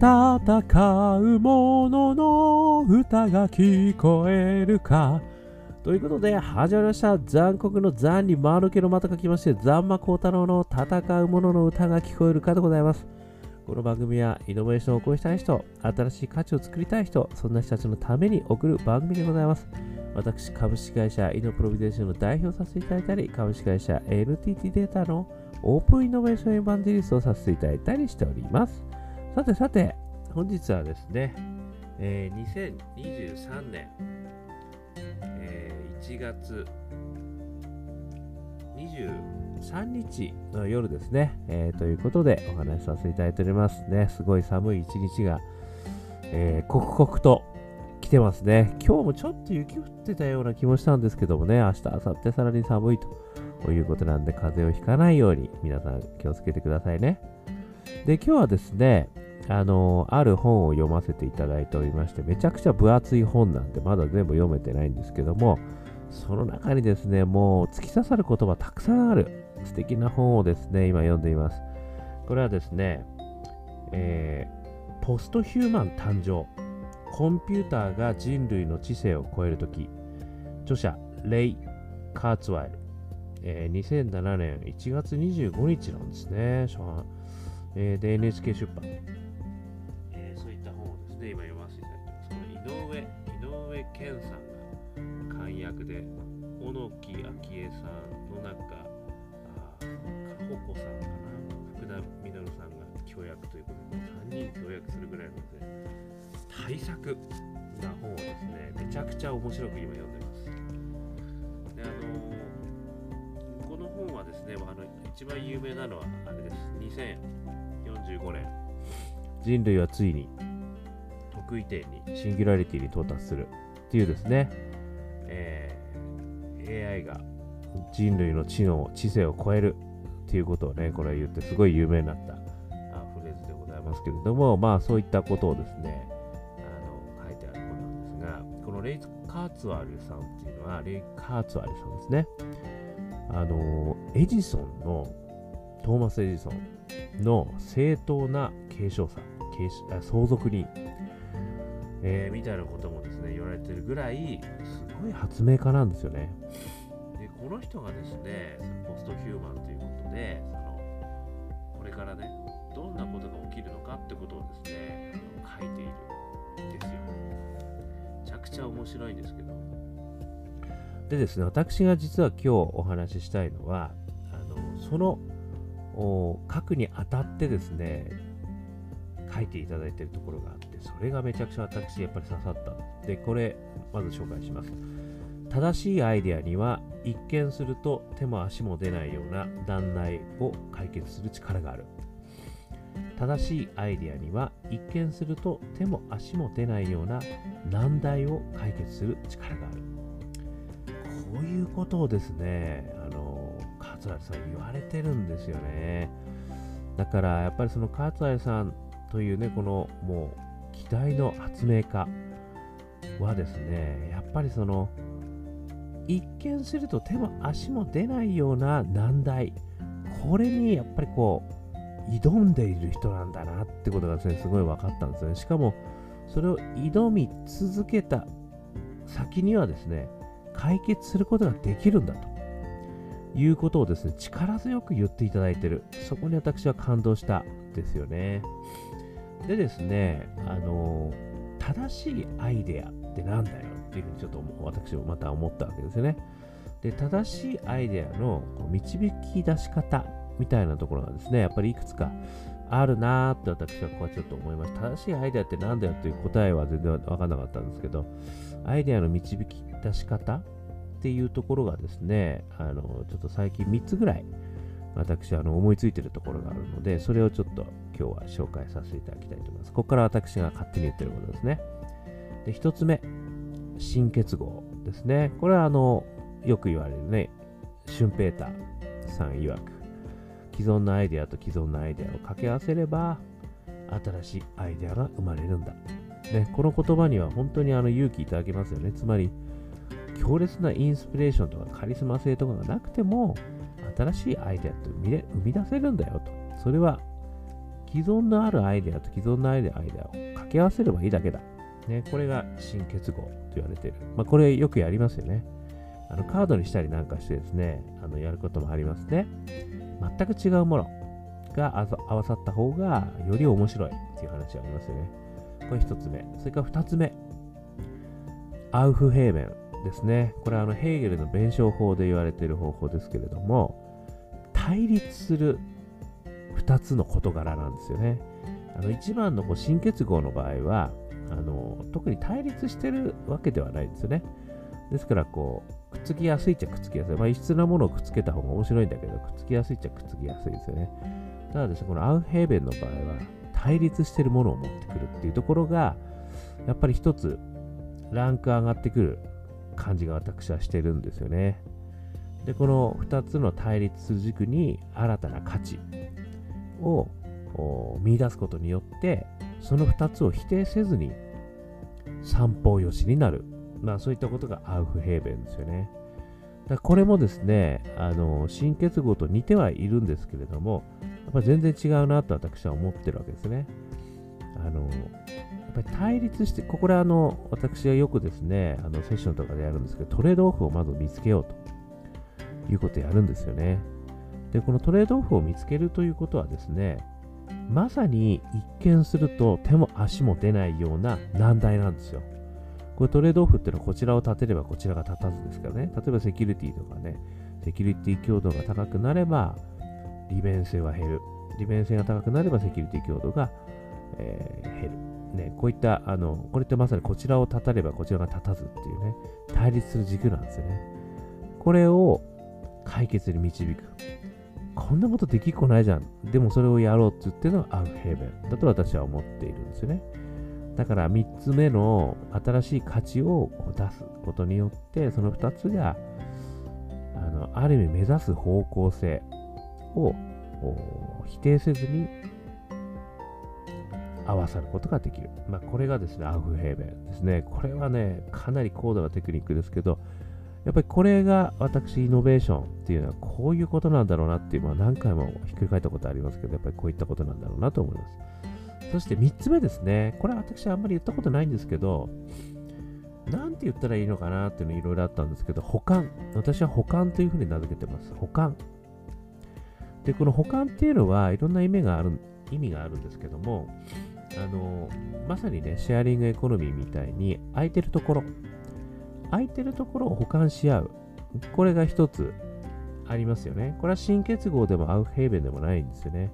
戦う者の歌が聞こえるか。ということで始まりました。残酷の残に間抜けのまた書きまして、残魔高太郎の戦う者の歌が聞こえるかでございます。この番組はイノベーションを起こしたい人、新しい価値を作りたい人、そんな人たちのために送る番組でございます。私、株式会社イノプロビゼーションの代表させていただいたり、株式会社 NTT データのオープンイノベーションエヴァンジェリストをさせていただいたりしております。さて、本日はですね、2023年、1月23日の夜ですね、ということでお話しさせていただいておりますね。すごい寒い一日が、刻々と来てますね。今日もちょっと雪降ってたような気もしたんですけどもね、明日、明後日さらに寒いということなんで、風邪をひかないように皆さん気をつけてくださいね。で、今日はですね、ある本を読ませていただいておりまして、めちゃくちゃ分厚い本なんでまだ全部読めてないんですけども、その中にですね、もう突き刺さる言葉たくさんある素敵な本をですね、今読んでいます。これはですね、ポストヒューマン誕生、コンピューターが人類の知性を超えるとき、著者レイ・カーツワイル、2007年1月25日なんですね。で NHK 出版、そういった本をですね、今読ませていただいてます。この井上健さんが漢訳で、小野木昭恵さん、野中加穂子さんかな、福田実さんが協訳ということで、3人協約するぐらいなので、大作な本をですね、めちゃくちゃ面白く今読んでます。で、この本はですね、一番有名なのはあれです。2045年、人類はついに特異点に、シンギュラリティに到達するっていうですね、AI が人類の知性を超えるっていうことをね、これ言ってすごい有名になったフレーズでございますけれども、まあそういったことをですね、書いてあることなんですが、このレイ・カーツワールさんっていうのは、レイ・カーツワールさんですね、エジソンの、トーマス・エジソンの正当な相続人、みたいなこともですね、言われてるぐらいすごい発明家なんですよね。で、この人がですね、ポストヒューマンということで、これからね、どんなことが起きるのかってことをですね、書いているんですよ。めちゃくちゃ面白いんですけど。でですね、私が実は今日お話ししたいのは、その核に当たってですね、書いていただいているところがあって、それがめちゃくちゃ私やっぱり刺さった。で、これまず紹介します。正しいアイデアには一見すると手も足も出ないような難題を解決する力がある。正しいアイデアには一見すると手も足も出ないような難題を解決する力がある。こういうことをですね、勝原さん言われてるんですよね。だからやっぱりその勝原さんというね、このもう期待の発明家はですね、やっぱりその一見すると手も足も出ないような難題、これにやっぱりこう挑んでいる人なんだなってことがですね、すごい分かったんですよね。しかもそれを挑み続けた先にはですね、解決することができるんだということをですね、力強く言っていただいている。そこに私は感動したですよね。でですね、正しいアイデアってなんだよっていうふうにちょっと私もまた思ったわけですよね。で、正しいアイデアの導き出し方みたいなところがですね、やっぱりいくつかあるなーって私はここはちょっと思いました。正しいアイデアってなんだよっていう答えは全然わかんなかったんですけど、アイデアの導き出し方っていうところがですね、ちょっと最近3つぐらい私思いついてるところがあるので、それをちょっと今日は紹介させていただきたいと思います。ここから私が勝手に言ってることですね。で、1つ目、新結合ですね。これはよく言われるね、シュンペーターさん曰く、既存のアイデアと既存のアイデアを掛け合わせれば新しいアイデアが生まれるんだ、ね、この言葉には本当に勇気いただけますよね。つまり強烈なインスピレーションとかカリスマ性とかがなくても、新しいアイデアって生み出せるんだよと。それは既存のあるアイデアと既存のアイデアを掛け合わせればいいだけだ、ね、これが新結合と言われている、これよくやりますよね。カードにしたりなんかしてですね、やることもありますね。全く違うものが合わさった方がより面白いっていう話がありますよね。これ一つ目。それから二つ目、アウフヘーベンですね。これはヘーゲルの弁証法で言われている方法ですけれども、対立する2つの事柄なんですよね。一番の新結合の場合は特に対立してるわけではないんですよね。ですからくっつきやすいっちゃくっつきやすい、異質なものをくっつけた方が面白いんだけど、くっつきやすいっちゃくっつきやすいですよね。ただですね、このアウヘーベンの場合は対立してるものを持ってくるっていうところがやっぱり一つランク上がってくる感じが私はしてるんですよね。で、この2つの対立する軸に新たな価値を見出すことによって、その2つを否定せずに三方よしになる。そういったことがアウフヘーベンですよね。だからこれもですね、新結合と似てはいるんですけれども、やっぱり全然違うなと私は思ってるわけですね。やっぱり対立して、これは私はよくですね、セッションとかでやるんですけど、トレードオフをまず見つけようということをやるんですよね。で、このトレードオフを見つけるということはですね、まさに一見すると手も足も出ないような難題なんですよ。これトレードオフっていうのはこちらを立てればこちらが立たずですからね。例えばセキュリティとかね、セキュリティ強度が高くなれば利便性は減る。利便性が高くなればセキュリティ強度が、減る。ね、こういったこれってまさにこちらを立たればこちらが立たずっていうね、対立する軸なんですよね。これを解決に導く。こんなことできっこないじゃん。でもそれをやろうって言ってるのがアウフヘーベンだと私は思っているんですよね。だから3つ目の新しい価値を出すことによって、その2つがある意味目指す方向性を否定せずに合わさることができる。これがですね、アウフヘーベンですね。これはね、かなり高度なテクニックですけど、やっぱりこれが私、イノベーションっていうのはこういうことなんだろうなっていう、何回もひっくり返ったことありますけど、やっぱりこういったことなんだろうなと思います。そして3つ目ですね。これは私あんまり言ったことないんですけど、なんて言ったらいいのかなっていうのいろいろあったんですけど、補完。私は補完というふうに名付けてます。補完。で、この補完っていうのはいろんな意味があるんですけども、まさにね、シェアリングエコノミーみたいに空いてるところを補完し合う、これが一つありますよね。これは新結合でもアウフヘーベンでもないんですよね。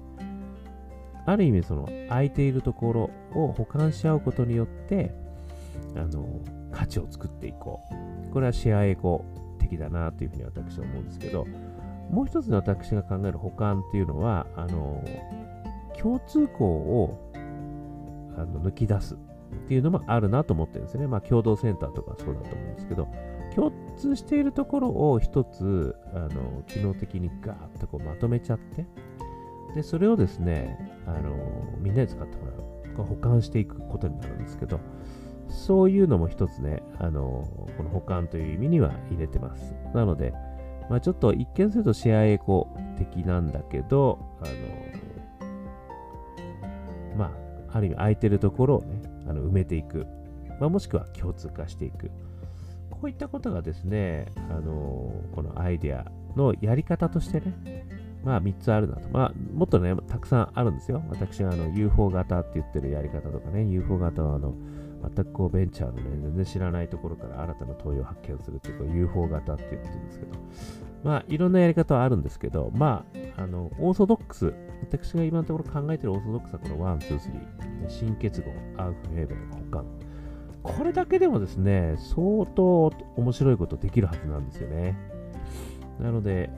ある意味、その空いているところを補完し合うことによって価値を作っていこう。これはシェアエコ的だなというふうに私は思うんですけど、もう一つの私が考える補完っていうのは共通項を抜き出すっていうのもあるなと思ってるんですね。共同センターとかそうだと思うんですけど、共通しているところを一つ機能的にガーッとまとめちゃって、でそれをですねみんなで使ってもらう、補完していくことになるんですけど、そういうのも一つねこの補完という意味には入れてます。なので、ちょっと一見するとシェアエコ的なんだけど、ある意味空いてるところをね埋めていく、もしくは共通化していく、こういったことがですねこのアイデアのやり方としてね、3つあるなと。もっとねたくさんあるんですよ。私はUFO 型って言ってるやり方とかね、UFO 型は全くベンチャーのね全然知らないところから新たな問いを発見するっていう UFO 型って言ってるんですけど、いろんなやり方はあるんですけど、オーソドックス、私が今のところ考えているオーソドックスはこの 1,2,3 新結合、アウフヘーベン、補完、これだけでもですね相当面白いことできるはずなんですよね。なので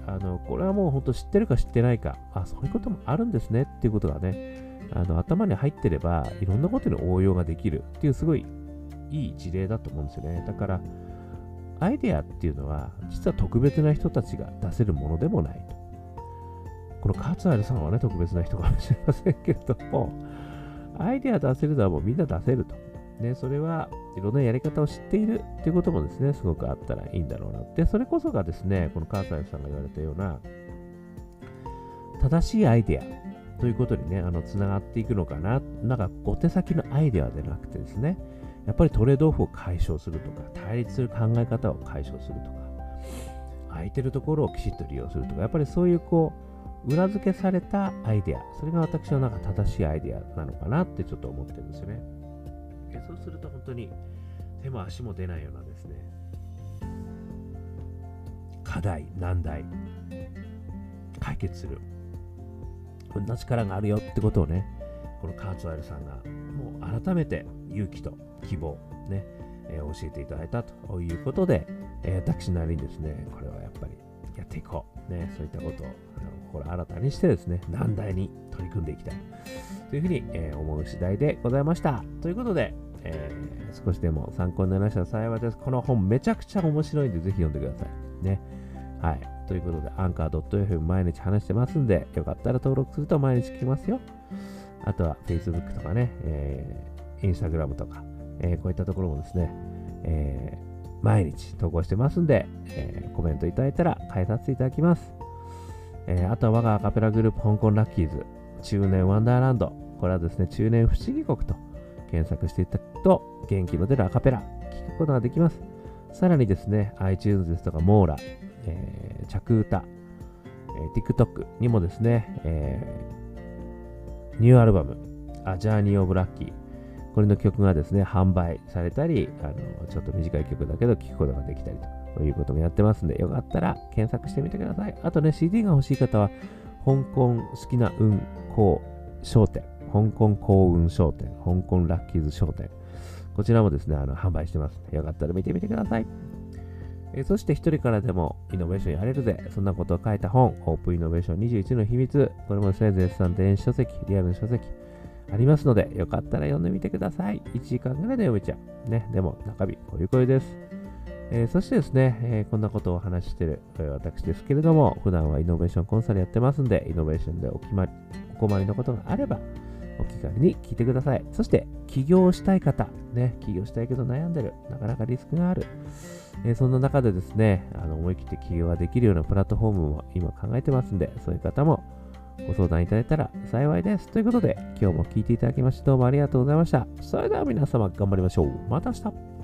これはもう本当知ってるか知ってないか、そういうこともあるんですねっていうことがね頭に入ってればいろんなことに応用ができるっていう、すごいいい事例だと思うんですよね。だからアイデアっていうのは実は特別な人たちが出せるものでもないと。この勝原さんはね特別な人かもしれませんけれども、アイデア出せるのはもうみんな出せると、ね、それはいろんなやり方を知っているということもですねすごくあったらいいんだろうなって。それこそがですねこの勝原さんが言われたような正しいアイデということにね、つながっていくのかな。なんかお手先のアイデアでなくてですね、やっぱりトレードオフを解消するとか、対立する考え方を解消するとか、空いてるところをきちっと利用するとか、やっぱりそういうこう裏付けされたアイデア、それが私のなんか正しいアイデアなのかなってちょっと思ってるんですよね。そうすると本当に手も足も出ないようなですね、課題難題解決するこんな力があるよってことをね、このカーツワイルさんがもう改めて勇気と希望ね、教えていただいたということで、私なりにですね、これはやっぱりやっていこう、ね、そういったことを心新たにしてですね、難題に取り組んでいきたいというふうに、思う次第でございましたということで、少しでも参考になりましたら幸いです。この本めちゃくちゃ面白いんでぜひ読んでくださいね。はい、ということでアンカー .fm 毎日話してますんで、よかったら登録すると毎日聞きますよ。あとは Facebook とかね、Instagram とか、こういったところもですね、毎日投稿してますんで、コメントいただいたら返させていただきます。あとは我がアカペラグループ香港ラッキーズ中年ワンダーランド、これはですね中年不思議国と検索していただくと元気の出るアカペラ聞くことができます。さらにですね iTunes ですとかモーラ、着歌、TikTok にもですね、ニューアルバムA Journey of Lucky、これの曲がですね販売されたり、ちょっと短い曲だけど聴くことができたりということもやってますんで、よかったら検索してみてください。あとね CD が欲しい方は香港好きな運行商店、香港幸運商店、香港ラッキーズ商店、こちらもですね販売してますので、よかったら見てみてください。そして一人からでもイノベーションやれるぜ、そんなことを書いた本オープンイノベーション21の秘密、これもですね絶賛電子書籍リアルの書籍ありますので、よかったら読んでみてください。1時間ぐらいで読めちゃうね。でも中身こういう声です。そしてですね、こんなことをお話ししている私ですけれども、普段はイノベーションコンサルやってますんで、イノベーションでお困りのことがあればお気軽に聞いてください。そして起業したい方ね、起業したいけど悩んでる、なかなかリスクがある、そんな中でですね思い切って起業ができるようなプラットフォームも今考えてますんで、そういう方もご相談いただいたら幸いです。ということで今日も聞いていただきましてどうもありがとうございました。それでは皆様頑張りましょう。また明日。